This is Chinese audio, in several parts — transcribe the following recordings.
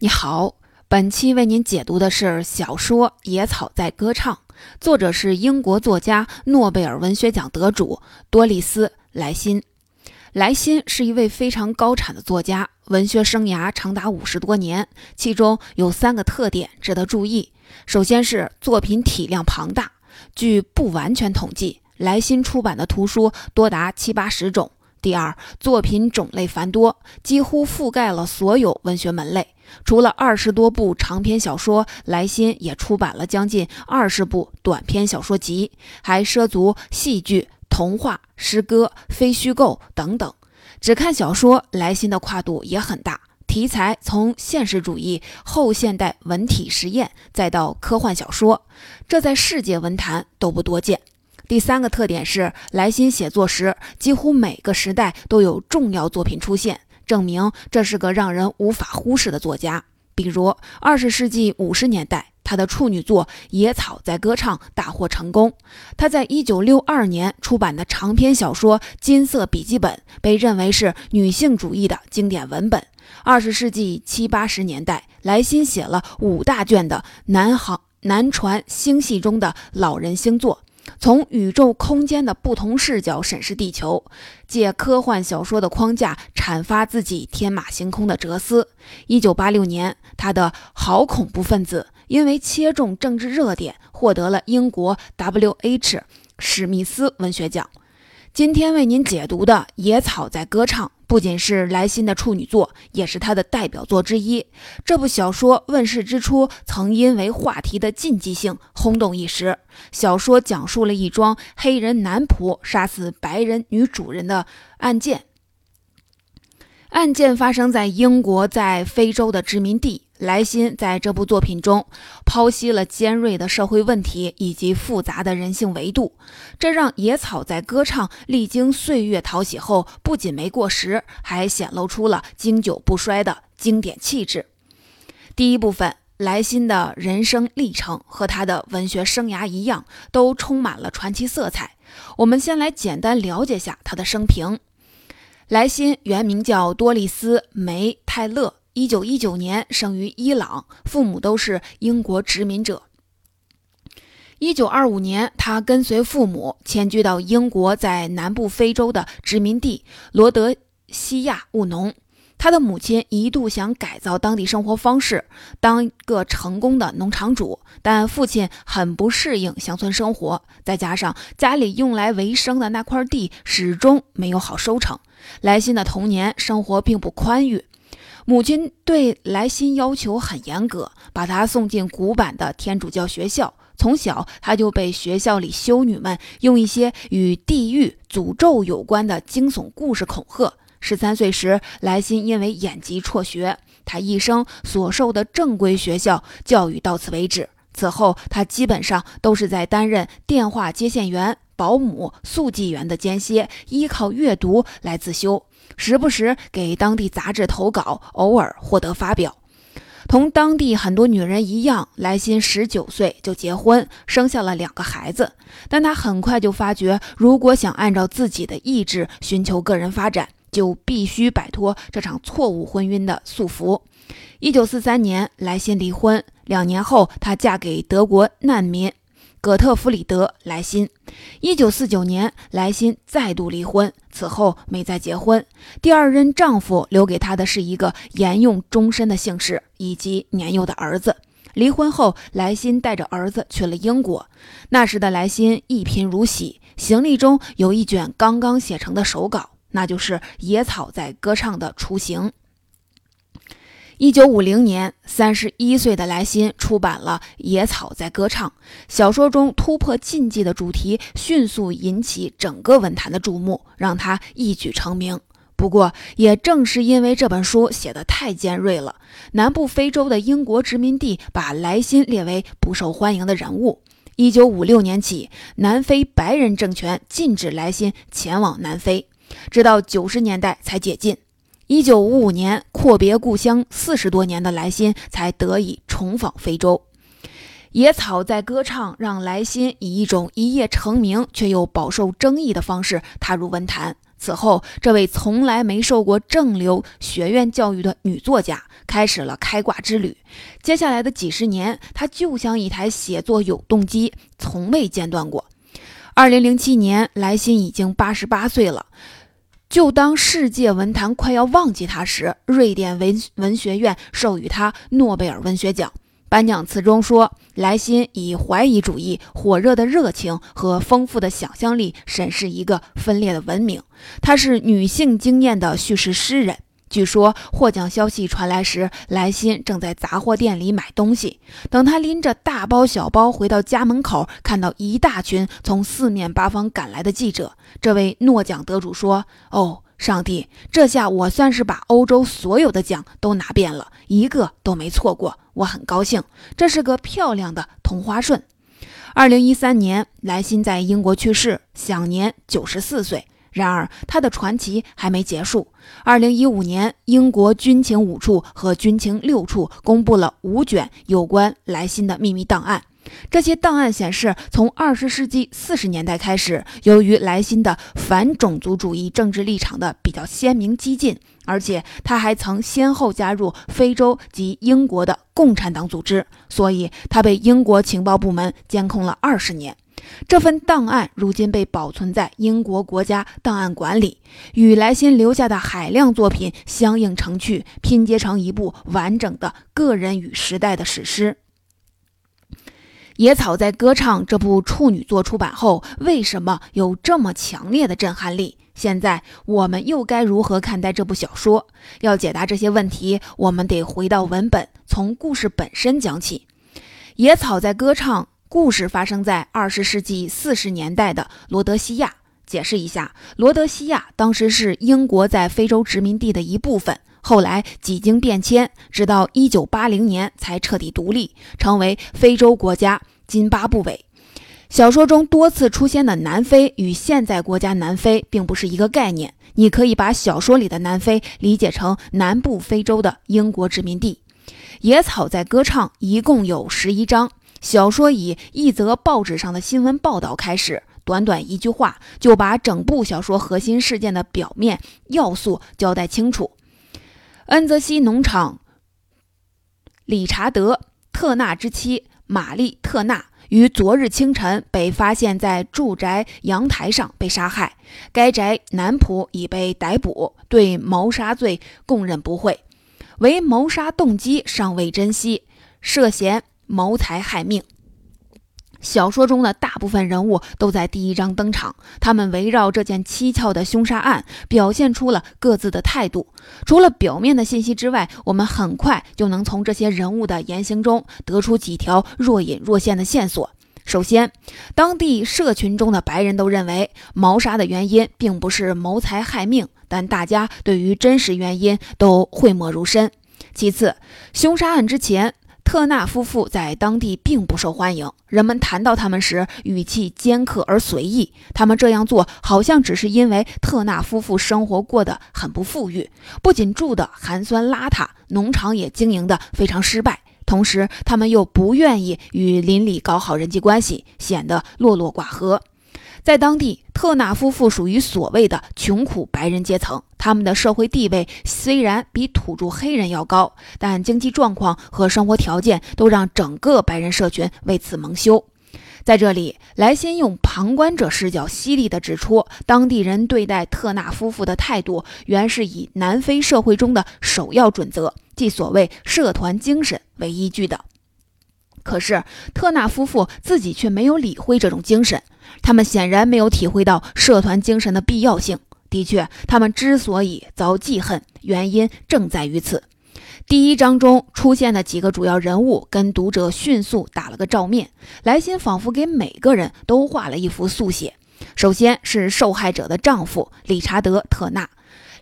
你好，本期为您解读的是小说《野草在歌唱》，作者是英国作家、诺贝尔文学奖得主多丽丝·莱辛。莱辛是一位非常高产的作家，文学生涯长达50多年，其中有3个特点值得注意。首先是作品体量庞大，据不完全统计，莱辛出版的图书多达70-80种。第二，作品种类繁多，几乎覆盖了所有文学门类。除了20多部长篇小说，莱辛也出版了将近20部短篇小说集，还涉足戏剧、童话、诗歌、非虚构等等。只看小说，莱辛的跨度也很大，题材从现实主义、后现代文体实验，再到科幻小说，这在世界文坛都不多见。第三个特点是，莱辛写作时，几乎每个时代都有重要作品出现，证明这是个让人无法忽视的作家。比如20世纪50年代，他的处女作《野草在歌唱》大获成功。他在1962年出版的长篇小说《金色笔记本》被认为是女性主义的经典文本。20世纪70-80年代，莱辛写了5大卷的南传星系中的老人星座，从宇宙空间的不同视角审视地球，借科幻小说的框架阐发自己天马行空的哲思。1986年，他的《好恐怖分子》因为切中政治热点，获得了英国 W.H. 史密斯文学奖。今天为您解读的《野草在歌唱》不仅是莱辛的处女作，也是他的代表作之一。这部小说问世之初，曾因为话题的禁忌性轰动一时。小说讲述了一桩黑人男仆杀死白人女主人的案件。案件发生在英国在非洲的殖民地。莱辛在这部作品中剖析了尖锐的社会问题以及复杂的人性维度，这让《野草在歌唱》历经岁月淘洗后，不仅没过时，还显露出了经久不衰的经典气质。第一部分，莱辛的人生历程和他的文学生涯一样，都充满了传奇色彩。我们先来简单了解下他的生平。莱辛原名叫多丽丝·梅·泰勒，1919年生于伊朗，父母都是英国殖民者。1925年，他跟随父母迁居到英国在南部非洲的殖民地罗德西亚务农。他的母亲一度想改造当地生活方式，当个成功的农场主，但父亲很不适应乡村生活，再加上家里用来为生的那块地始终没有好收成。莱辛的童年生活并不宽裕，母亲对莱辛要求很严格，把他送进古板的天主教学校。从小他就被学校里修女们用一些与地狱诅咒有关的惊悚故事恐吓。13岁时，莱辛因为眼疾辍学，他一生所受的正规学校教育到此为止。此后，他基本上都是在担任电话接线员、保姆、速记员的间歇，依靠阅读来自修。时不时给当地杂志投稿，偶尔获得发表。同当地很多女人一样，莱辛19岁就结婚，生下了2个孩子。但他很快就发觉，如果想按照自己的意志寻求个人发展，就必须摆脱这场错误婚姻的束缚。1943年，莱辛离婚，2年后她嫁给德国难民葛特弗里德·莱辛。1949年，莱辛再度离婚，此后没再结婚。第二任丈夫留给她的是一个沿用终身的姓氏以及年幼的儿子。离婚后，莱辛带着儿子去了英国。那时的莱辛一贫如洗，行李中有一卷刚刚写成的手稿，那就是《野草在歌唱》的雏形。1950年，31岁的莱辛出版了《野草在歌唱》，小说中突破禁忌的主题迅速引起整个文坛的注目，让他一举成名。不过，也正是因为这本书写得太尖锐了，南部非洲的英国殖民地把莱辛列为不受欢迎的人物。1956年起，南非白人政权禁止莱辛前往南非，直到90年代才解禁。1955年，阔别故乡40多年的莱辛才得以重访非洲。野草在歌唱让莱辛以一种一夜成名却又饱受争议的方式踏入文坛。此后，这位从来没受过正流学院教育的女作家开始了开挂之旅。接下来的几十年，她就像一台写作永动机，从未间断过。2007年，来辛已经88岁了。就当世界文坛快要忘记他时，瑞典文学院授予他诺贝尔文学奖。颁奖词中说，莱辛以怀疑主义、火热的热情和丰富的想象力审视一个分裂的文明。她是女性经验的叙事诗人。据说获奖消息传来时，莱辛正在杂货店里买东西。等他拎着大包小包回到家门口，看到一大群从四面八方赶来的记者，这位诺奖得主说，哦，上帝，这下我算是把欧洲所有的奖都拿遍了，一个都没错过，我很高兴，这是个漂亮的同花顺。2013年，莱辛在英国去世，享年94岁。然而，他的传奇还没结束。2015年，英国军情5处和军情6处公布了5卷有关莱辛的秘密档案。这些档案显示，从20世纪40年代开始，由于莱辛的反种族主义政治立场的比较鲜明激进，而且他还曾先后加入非洲及英国的共产党组织，所以他被英国情报部门监控了20年。这份档案如今被保存在英国国家档案馆里，与莱辛留下的海量作品相映成趣，拼接成一部完整的个人与时代的史诗。野草在歌唱这部处女作出版后，为什么有这么强烈的震撼力？现在我们又该如何看待这部小说？要解答这些问题，我们得回到文本，从故事本身讲起。野草在歌唱故事发生在20世纪40年代的罗德西亚。解释一下，罗德西亚当时是英国在非洲殖民地的一部分，后来几经变迁，直到1980年才彻底独立，成为非洲国家津巴布韦。小说中多次出现的南非与现在国家南非并不是一个概念，你可以把小说里的南非理解成南部非洲的英国殖民地。野草在歌唱一共有11章，小说以一则报纸上的新闻报道开始，短短一句话就把整部小说核心事件的表面要素交代清楚。恩泽西农场理查德特纳之妻玛丽特纳于昨日清晨被发现在住宅阳台上被杀害，该宅男仆已被逮捕，对谋杀罪供认不讳，为谋杀动机尚未珍惜，涉嫌谋财害命。小说中的大部分人物都在第一章登场，他们围绕这件蹊跷的凶杀案表现出了各自的态度。除了表面的信息之外，我们很快就能从这些人物的言行中得出几条若隐若现的线索。首先，当地社群中的白人都认为谋杀的原因并不是谋财害命，但大家对于真实原因都讳莫如深。其次，凶杀案之前，特纳夫妇在当地并不受欢迎，人们谈到他们时语气尖刻而随意，他们这样做好像只是因为特纳夫妇生活过得很不富裕，不仅住得寒酸邋遢，农场也经营得非常失败，同时他们又不愿意与邻里搞好人际关系，显得落落寡合。在当地，特纳夫妇属于所谓的穷苦白人阶层，他们的社会地位虽然比土著黑人要高，但经济状况和生活条件都让整个白人社群为此蒙羞。在这里，莱辛用旁观者视角犀利地指出，当地人对待特纳夫妇的态度原是以南非社会中的首要准则，即所谓社团精神为依据的。可是特纳夫妇自己却没有理会这种精神，他们显然没有体会到社团精神的必要性。的确，他们之所以遭记恨，原因正在于此。第一章中出现的几个主要人物跟读者迅速打了个照面，莱辛仿佛给每个人都画了一幅速写。首先是受害者的丈夫理查德·特纳，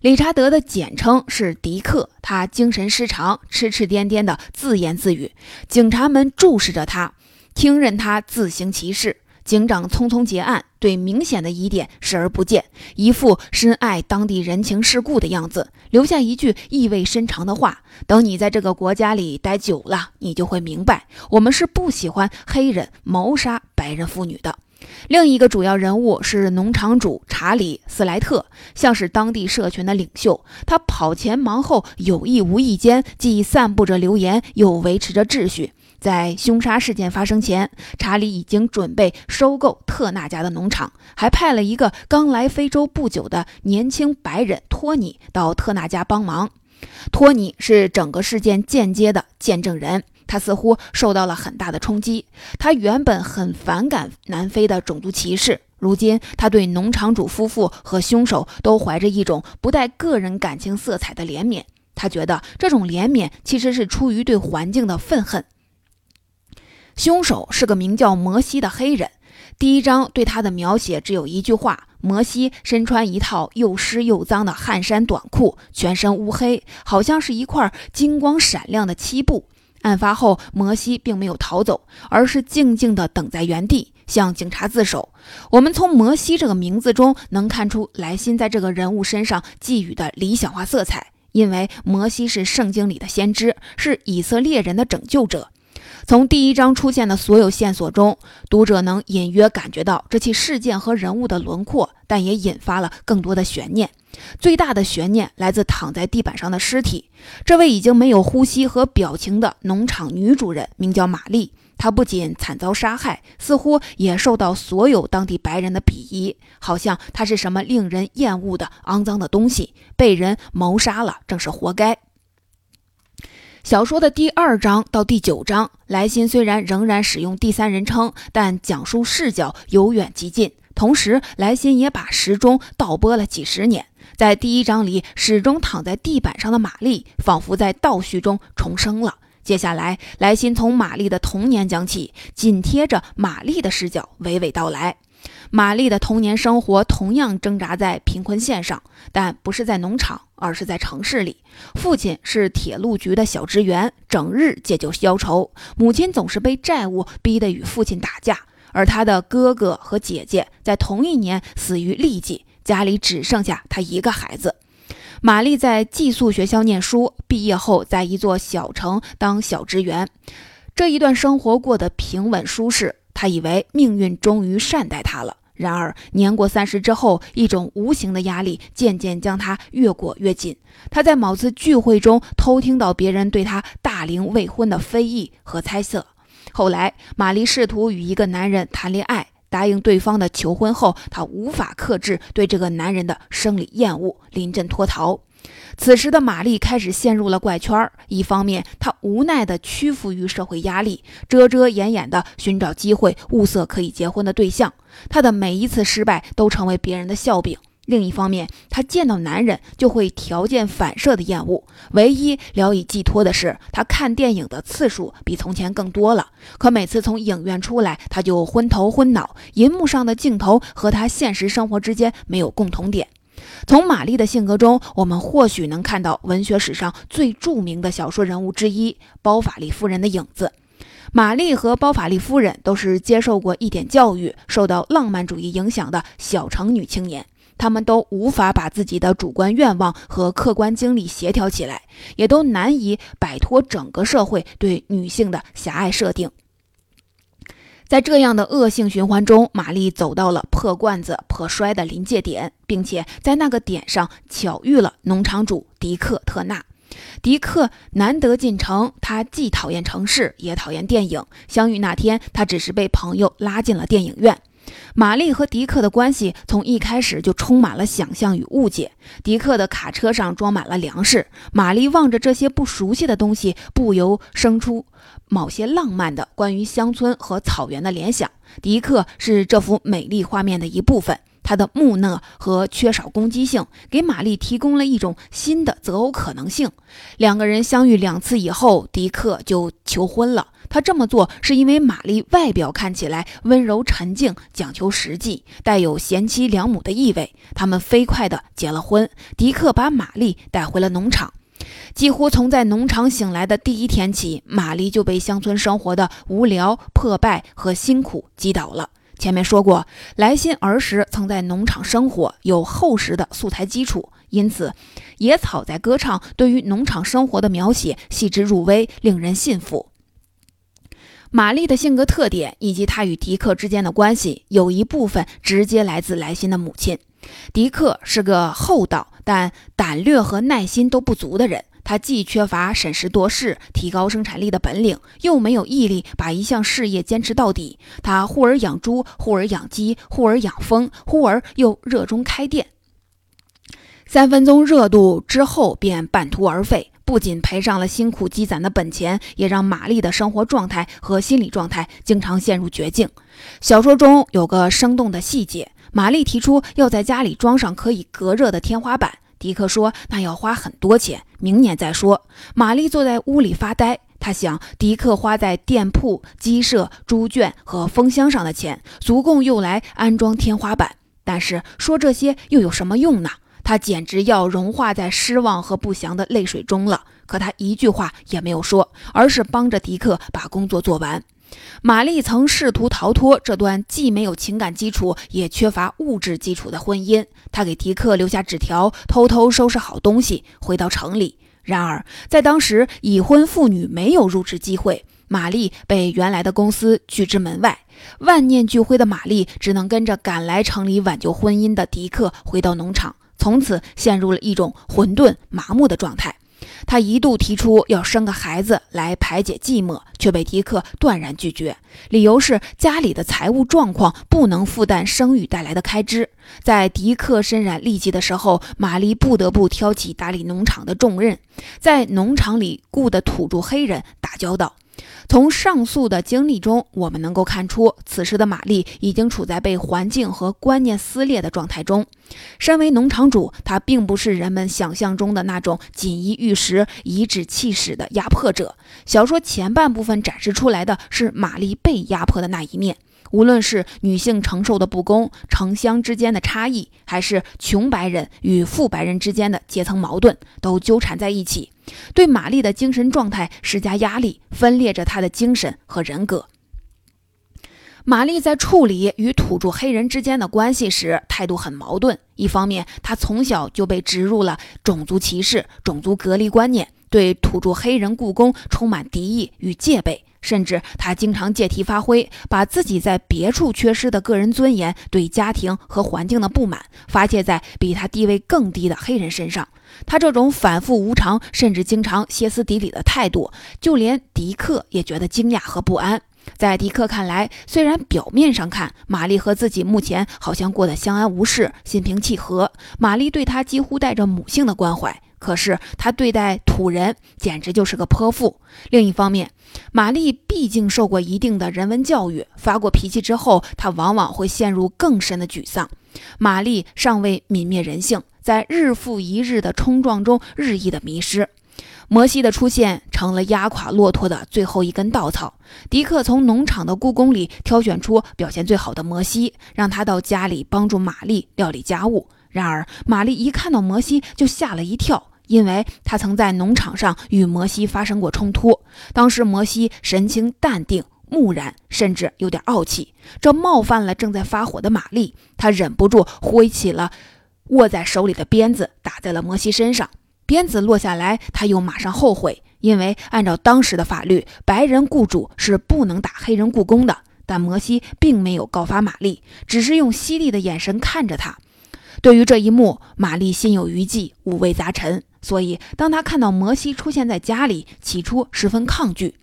理查德的简称是迪克，他精神失常，痴痴癫癫的自言自语，警察们注视着他，听任他自行其事。警长匆匆结案，对明显的疑点视而不见，一副深爱当地人情世故的样子，留下一句意味深长的话，等你在这个国家里待久了，你就会明白，我们是不喜欢黑人谋杀白人妇女的。另一个主要人物是农场主查理·斯莱特，像是当地社群的领袖，他跑前忙后，有意无意间既散布着流言，又维持着秩序。在凶杀事件发生前，查理已经准备收购特纳家的农场，还派了一个刚来非洲不久的年轻白人托尼到特纳家帮忙。托尼是整个事件间接的见证人，他似乎受到了很大的冲击。他原本很反感南非的种族歧视，如今他对农场主夫妇和凶手都怀着一种不带个人感情色彩的怜悯。他觉得这种怜悯其实是出于对环境的愤恨。凶手是个名叫摩西的黑人，第一章对他的描写只有一句话：摩西身穿一套又湿又脏的汗衫短裤，全身乌黑，好像是一块金光闪亮的漆布。案发后，摩西并没有逃走，而是静静地等在原地，向警察自首。我们从摩西这个名字中能看出莱辛在这个人物身上寄予的理想化色彩，因为摩西是圣经里的先知，是以色列人的拯救者。从第一章出现的所有线索中，读者能隐约感觉到这起事件和人物的轮廓，但也引发了更多的悬念。最大的悬念来自躺在地板上的尸体。这位已经没有呼吸和表情的农场女主人名叫玛丽，她不仅惨遭杀害，似乎也受到所有当地白人的鄙夷，好像她是什么令人厌恶的肮脏的东西，被人谋杀了正是活该。小说的第2章到第9章，莱辛虽然仍然使用第三人称，但讲述视角由远及近。同时，莱辛也把时钟倒拨了几十年。在第1章里，始终躺在地板上的玛丽仿佛在倒叙中重生了。接下来，莱辛从玛丽的童年讲起，紧贴着玛丽的视角娓娓道来。玛丽的童年生活同样挣扎在贫困线上，但不是在农场，而是在城市里。父亲是铁路局的小职员，整日借酒消愁，母亲总是被债务逼得与父亲打架，而他的哥哥和姐姐在同一年死于痢疾，家里只剩下他一个孩子。玛丽在寄宿学校念书，毕业后在一座小城当小职员，这一段生活过得平稳舒适。他以为命运终于善待他了，然而年过30之后，一种无形的压力渐渐将他越裹越紧。他在某次聚会中偷听到别人对他大龄未婚的非议和猜测。后来玛丽试图与一个男人谈恋爱，答应对方的求婚后，他无法克制对这个男人的生理厌恶，临阵脱逃。此时的玛丽开始陷入了怪圈，一方面她无奈地屈服于社会压力，遮遮掩掩地寻找机会物色可以结婚的对象，她的每一次失败都成为别人的笑柄；另一方面，她见到男人就会条件反射的厌恶，唯一聊以寄托的是她看电影的次数比从前更多了，可每次从影院出来，她就昏头昏脑，银幕上的镜头和她现实生活之间没有共同点。从玛丽的性格中，我们或许能看到文学史上最著名的小说人物之一包法利夫人的影子。玛丽和包法利夫人都是接受过一点教育，受到浪漫主义影响的小城女青年，她们都无法把自己的主观愿望和客观经历协调起来，也都难以摆脱整个社会对女性的狭隘设定。在这样的恶性循环中，玛丽走到了破罐子破摔的临界点，并且在那个点上巧遇了农场主迪克特纳。迪克难得进城，他既讨厌城市，也讨厌电影。相遇那天，他只是被朋友拉进了电影院。玛丽和迪克的关系从一开始就充满了想象与误解。迪克的卡车上装满了粮食，玛丽望着这些不熟悉的东西，不由生出某些浪漫的关于乡村和草原的联想。迪克是这幅美丽画面的一部分，他的木讷和缺少攻击性给玛丽提供了一种新的择偶可能性。两个人相遇两次以后，迪克就求婚了。他这么做是因为玛丽外表看起来温柔沉静，讲求实际，带有贤妻良母的意味。他们飞快地结了婚，迪克把玛丽带回了农场。几乎从在农场醒来的第一天起，玛丽就被乡村生活的无聊、破败和辛苦击倒了。前面说过，莱辛儿时曾在农场生活，有厚实的素材基础，因此野草在歌唱对于农场生活的描写细致入微，令人信服。玛丽的性格特点以及她与迪克之间的关系，有一部分直接来自莱辛的母亲。迪克是个厚道但胆略和耐心都不足的人，他既缺乏审时度势提高生产力的本领，又没有毅力把一项事业坚持到底。他忽而养猪，忽而养鸡，忽而养蜂，忽而又热衷开店。3分钟热度之后便半途而废，不仅赔上了辛苦积攒的本钱，也让玛丽的生活状态和心理状态经常陷入绝境。小说中有个生动的细节，玛丽提出要在家里装上可以隔热的天花板，迪克说那要花很多钱，明年再说。玛丽坐在屋里发呆，她想迪克花在店铺、鸡舍、猪圈和蜂箱上的钱足够用来安装天花板，但是说这些又有什么用呢？他简直要融化在失望和不祥的泪水中了，可他一句话也没有说，而是帮着迪克把工作做完。玛丽曾试图逃脱这段既没有情感基础也缺乏物质基础的婚姻，她给迪克留下纸条，偷偷收拾好东西回到城里。然而在当时，已婚妇女没有入职机会，玛丽被原来的公司拒之门外。万念俱灰的玛丽只能跟着赶来城里挽救婚姻的迪克回到农场，从此陷入了一种混沌麻木的状态。他一度提出要生个孩子来排解寂寞，却被迪克断然拒绝，理由是家里的财务状况不能负担生育带来的开支。在迪克身染戾气的时候，玛丽不得不挑起打理农场的重任，在农场里雇的土著黑人打交道。从上述的经历中，我们能够看出，此时的玛丽已经处在被环境和观念撕裂的状态中。身为农场主，她并不是人们想象中的那种锦衣玉食、颐指气使的压迫者。小说前半部分展示出来的是玛丽被压迫的那一面，无论是女性承受的不公、城乡之间的差异，还是穷白人与富白人之间的阶层矛盾，都纠缠在一起，对玛丽的精神状态施加压力，分裂着她的精神和人格。玛丽在处理与土著黑人之间的关系时，态度很矛盾。一方面，她从小就被植入了种族歧视、种族隔离观念，对土著黑人雇工充满敌意与戒备，甚至她经常借题发挥，把自己在别处缺失的个人尊严、对家庭和环境的不满发泄在比她地位更低的黑人身上。他这种反复无常，甚至经常歇斯底里的态度，就连迪克也觉得惊讶和不安。在迪克看来，虽然表面上看玛丽和自己目前好像过得相安无事，心平气和，玛丽对他几乎带着母性的关怀，可是他对待土人简直就是个泼妇。另一方面，玛丽毕竟受过一定的人文教育，发过脾气之后，她往往会陷入更深的沮丧。玛丽尚未泯灭人性，在日复一日的冲撞中日益的迷失。摩西的出现成了压垮骆驼的最后一根稻草。迪克从农场的雇工里挑选出表现最好的摩西，让他到家里帮助玛丽料理家务。然而玛丽一看到摩西就吓了一跳，因为他曾在农场上与摩西发生过冲突。当时摩西神情淡定、木然，甚至有点傲气，这冒犯了正在发火的玛丽。他忍不住挥起了握在手里的鞭子，打在了摩西身上。鞭子落下来，他又马上后悔，因为按照当时的法律，白人雇主是不能打黑人雇工的。但摩西并没有告发玛丽，只是用犀利的眼神看着他。对于这一幕，玛丽心有余悸，五味杂陈，所以当他看到摩西出现在家里，起初十分抗拒。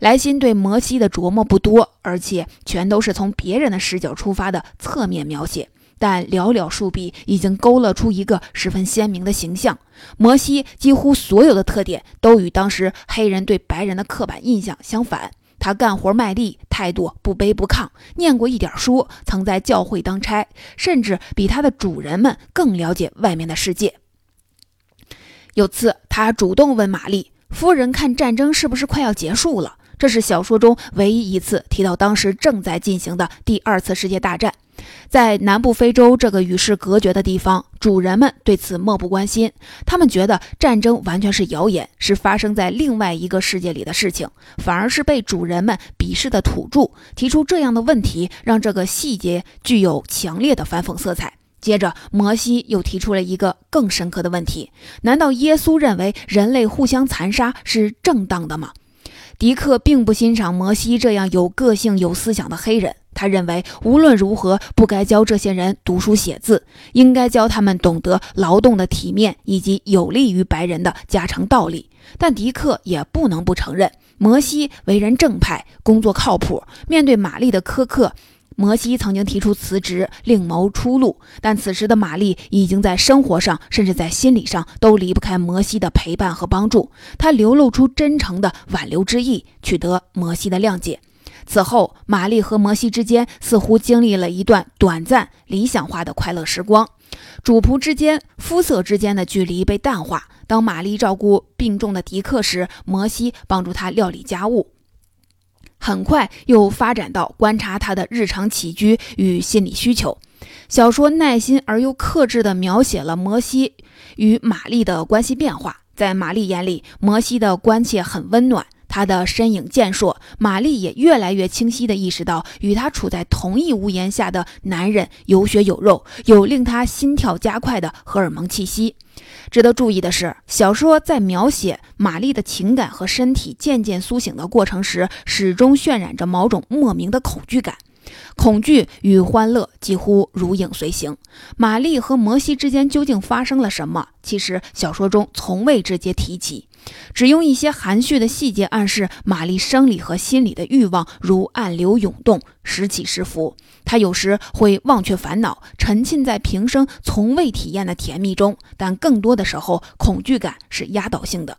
莱辛对摩西的琢磨不多，而且全都是从别人的视角出发的侧面描写，但寥寥数笔已经勾勒出一个十分鲜明的形象。摩西几乎所有的特点都与当时黑人对白人的刻板印象相反，他干活卖力，态度不卑不亢，念过一点书，曾在教会当差，甚至比他的主人们更了解外面的世界。有次他主动问玛丽夫人，看战争是不是快要结束了，这是小说中唯一一次提到当时正在进行的第2次世界大战。在南部非洲这个与世隔绝的地方，主人们对此漠不关心，他们觉得战争完全是谣言，是发生在另外一个世界里的事情，反而是被主人们鄙视的土著提出这样的问题，让这个细节具有强烈的反讽色彩。接着摩西又提出了一个更深刻的问题，难道耶稣认为人类互相残杀是正当的吗？迪克并不欣赏摩西这样有个性有思想的黑人，他认为无论如何不该教这些人读书写字，应该教他们懂得劳动的体面以及有利于白人的家常道理。但迪克也不能不承认，摩西为人正派，工作靠谱，面对玛丽的苛刻，摩西曾经提出辞职，另谋出路，但此时的玛丽已经在生活上，甚至在心理上都离不开摩西的陪伴和帮助。她流露出真诚的挽留之意，取得摩西的谅解。此后，玛丽和摩西之间似乎经历了一段短暂、理想化的快乐时光。主仆之间、肤色之间的距离被淡化。当玛丽照顾病重的迪克时，摩西帮助她料理家务。很快又发展到观察他的日常起居与心理需求。小说耐心而又克制地描写了摩西与玛丽的关系变化。在玛丽眼里，摩西的关切很温暖，他的身影健硕，玛丽也越来越清晰地意识到，与他处在同一屋檐下的男人有血有肉，有令他心跳加快的荷尔蒙气息。值得注意的是，小说在描写玛丽的情感和身体渐渐苏醒的过程时，始终渲染着某种莫名的恐惧感。恐惧与欢乐几乎如影随形。玛丽和摩西之间究竟发生了什么，其实小说中从未直接提及，只用一些含蓄的细节暗示玛丽生理和心理的欲望如暗流涌动，时起时伏。她有时会忘却烦恼，沉浸在平生从未体验的甜蜜中，但更多的时候恐惧感是压倒性的。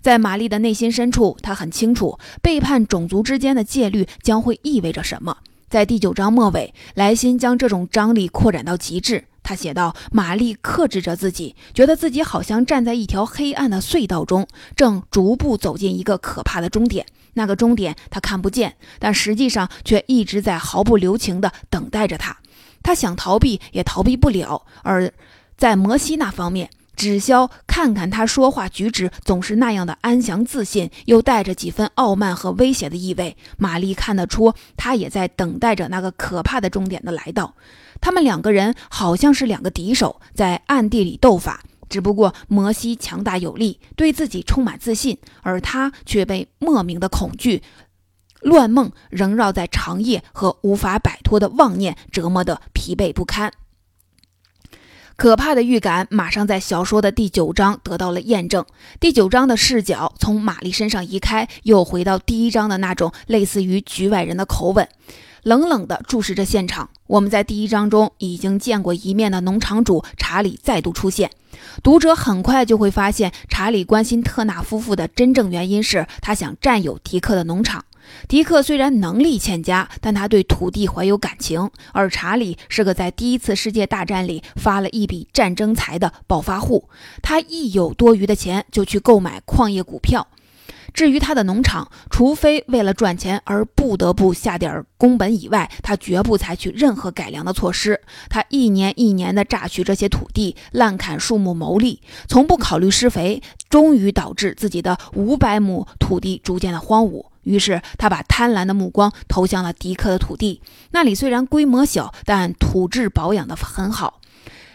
在玛丽的内心深处，她很清楚背叛种族之间的戒律将会意味着什么。在第9章末尾，莱辛将这种张力扩展到极致。他写道，玛丽克制着自己，觉得自己好像站在一条黑暗的隧道中，正逐步走进一个可怕的终点。那个终点他看不见，但实际上却一直在毫不留情地等待着他。他想逃避也逃避不了。而在摩西那方面，芷箫看看他说话举止总是那样的安详自信，又带着几分傲慢和威胁的意味，玛丽看得出他也在等待着那个可怕的终点的来到。他们两个人好像是两个敌手，在暗地里斗法，只不过摩西强大有力，对自己充满自信，而他却被莫名的恐惧、乱梦仍绕在长夜和无法摆脱的妄念折磨得疲惫不堪。可怕的预感马上在小说的第9章得到了验证。第9章的视角从玛丽身上移开，又回到第1章的那种类似于局外人的口吻，冷冷地注视着现场。我们在第1章中已经见过一面的农场主查理再度出现。读者很快就会发现，查理关心特纳夫妇的真正原因是他想占有迪克的农场。迪克虽然能力欠佳，但他对土地怀有感情，而查理是个在第一次世界大战里发了一笔战争财的暴发户，他一有多余的钱就去购买矿业股票。至于他的农场，除非为了赚钱而不得不下点工本以外，他绝不采取任何改良的措施。他一年一年地榨取这些土地，滥砍树木牟利，从不考虑施肥，终于导致自己的500亩土地逐渐的荒芜。于是他把贪婪的目光投向了迪克的土地，那里虽然规模小，但土质保养得很好。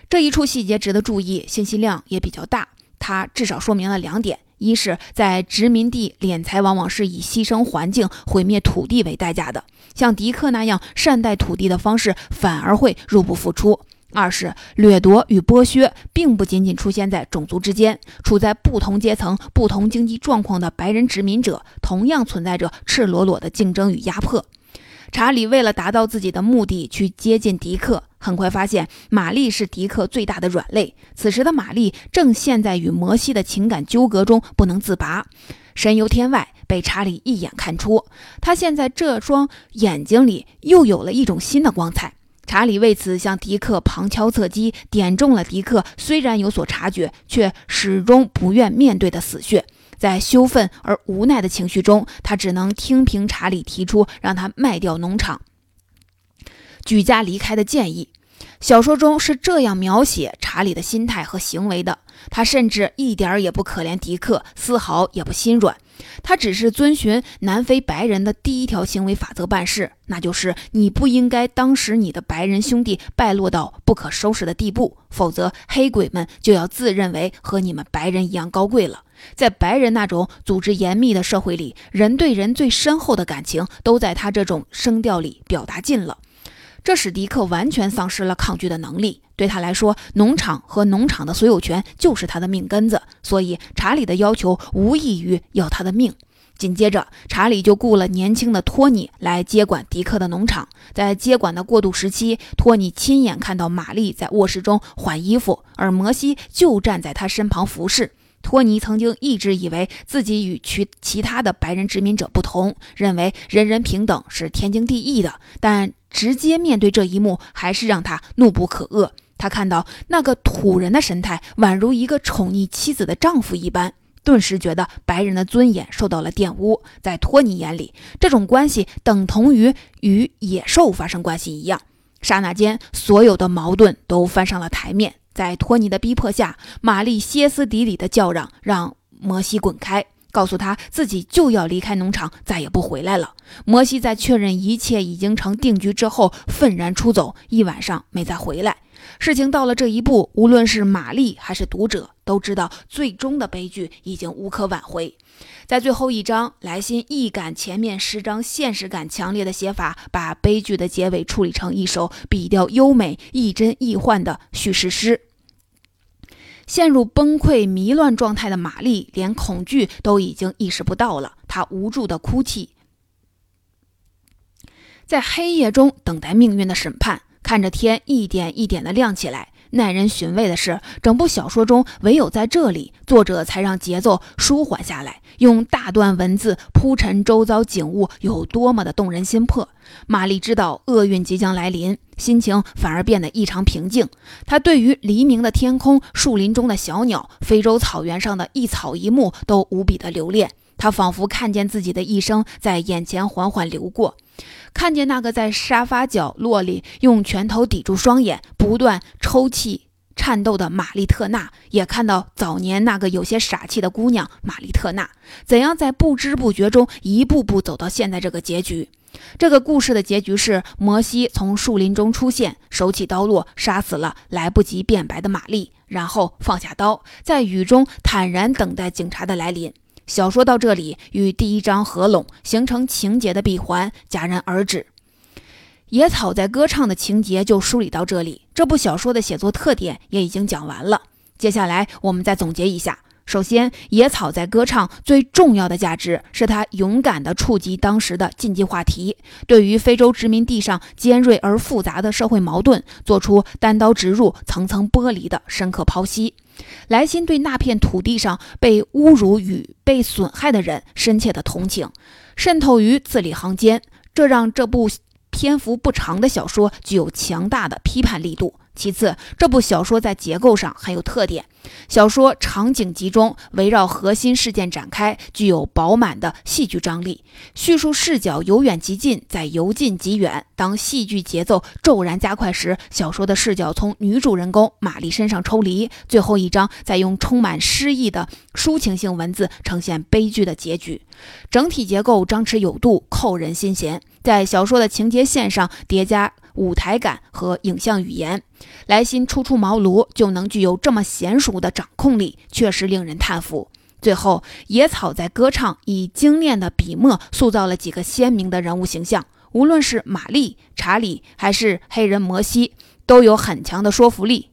这一处细节值得注意，信息量也比较大。它至少说明了2点：一是在殖民地，敛财往往是以牺牲环境、毁灭土地为代价的，像迪克那样善待土地的方式反而会入不敷出；二是掠夺与剥削并不仅仅出现在种族之间，处在不同阶层、不同经济状况的白人殖民者同样存在着赤裸裸的竞争与压迫。查理为了达到自己的目的去接近迪克，很快发现玛丽是迪克最大的软肋。此时的玛丽正陷在与摩西的情感纠葛中不能自拔，神游天外，被查理一眼看出。他现在这双眼睛里又有了一种新的光彩。查理为此向迪克旁敲侧击，点中了迪克虽然有所察觉，却始终不愿面对的死穴。在羞愤而无奈的情绪中，他只能听凭查理提出让他卖掉农场、举家离开的建议。小说中是这样描写查理的心态和行为的，他甚至一点也不可怜迪克，丝毫也不心软。他只是遵循南非白人的第1条行为法则办事，那就是你不应该当时你的白人兄弟败落到不可收拾的地步，否则黑鬼们就要自认为和你们白人一样高贵了。在白人那种组织严密的社会里，人对人最深厚的感情都在他这种声调里表达尽了。这使迪克完全丧失了抗拒的能力。对他来说，农场和农场的所有权就是他的命根子，所以查理的要求无异于要他的命。紧接着，查理就雇了年轻的托尼来接管迪克的农场。在接管的过渡时期，托尼亲眼看到玛丽在卧室中换衣服，而摩西就站在他身旁服侍。托尼曾经一直以为自己与其他的白人殖民者不同，认为人人平等是天经地义的，但直接面对这一幕还是让他怒不可遏。他看到那个土人的神态宛如一个宠溺妻子的丈夫一般，顿时觉得白人的尊严受到了玷污。在托尼眼里，这种关系等同于与野兽发生关系一样。刹那间，所有的矛盾都翻上了台面。在托尼的逼迫下，玛丽歇斯底里的叫嚷，让摩西滚开，告诉他自己就要离开农场，再也不回来了。摩西在确认一切已经成定局之后，愤然出走，一晚上没再回来。事情到了这一步，无论是玛丽还是读者都知道，最终的悲剧已经无可挽回。在最后一章，莱辛一改前面10章现实感强烈的写法，把悲剧的结尾处理成一首笔调优美、亦真亦幻的叙事诗。陷入崩溃迷乱状态的玛丽连恐惧都已经意识不到了，她无助地哭泣，在黑夜中等待命运的审判，看着天一点一点地亮起来。耐人寻味的是，整部小说中唯有在这里，作者才让节奏舒缓下来，用大段文字铺陈周遭景物有多么的动人心魄。玛丽知道厄运即将来临，心情反而变得异常平静。她对于黎明的天空、树林中的小鸟、非洲草原上的一草一木都无比的留恋。他仿佛看见自己的一生在眼前缓缓流过，看见那个在沙发角落里用拳头抵住双眼、不断抽泣颤抖的玛丽特纳，也看到早年那个有些傻气的姑娘玛丽特纳，怎样在不知不觉中一步步走到现在这个结局。这个故事的结局是摩西从树林中出现，手起刀落，杀死了来不及辩白的玛丽，然后放下刀，在雨中坦然等待警察的来临。小说到这里与第1章合拢，形成情节的闭环，戛然而止。野草在歌唱的情节就梳理到这里，这部小说的写作特点也已经讲完了。接下来我们再总结一下。首先，野草在歌唱最重要的价值是它勇敢地触及当时的禁忌话题，对于非洲殖民地上尖锐而复杂的社会矛盾做出单刀直入、层层剥离的深刻剖析。莱辛对那片土地上被侮辱与被损害的人深切的同情，渗透于字里行间，这让这部篇幅不长的小说具有强大的批判力度。其次，这部小说在结构上很有特点，小说场景集中，围绕核心事件展开，具有饱满的戏剧张力，叙述视角由远及近，再由近及远。当戏剧节奏骤然加快时，小说的视角从女主人公玛丽身上抽离。最后一章再用充满诗意的抒情性文字呈现悲剧的结局，整体结构张弛有度，扣人心弦。在小说的情节线上叠加舞台感和影像语言，莱辛初出茅庐就能具有这么娴熟的掌控力，确实令人叹服。最后，野草在歌唱以精炼的笔墨塑造了几个鲜明的人物形象，无论是玛丽、查理还是黑人摩西，都有很强的说服力。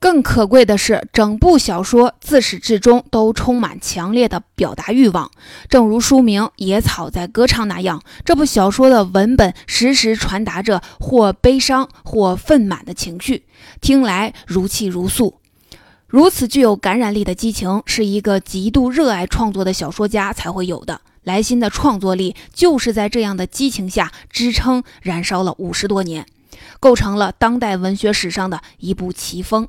更可贵的是，整部小说自始至终都充满强烈的表达欲望。正如书名《野草在歌唱》那样，这部小说的文本时时传达着或悲伤或愤满的情绪，听来如泣如诉。如此具有感染力的激情，是一个极度热爱创作的小说家才会有的。莱辛的创作力就是在这样的激情下支撑燃烧了50多年，构成了当代文学史上的一部奇峰。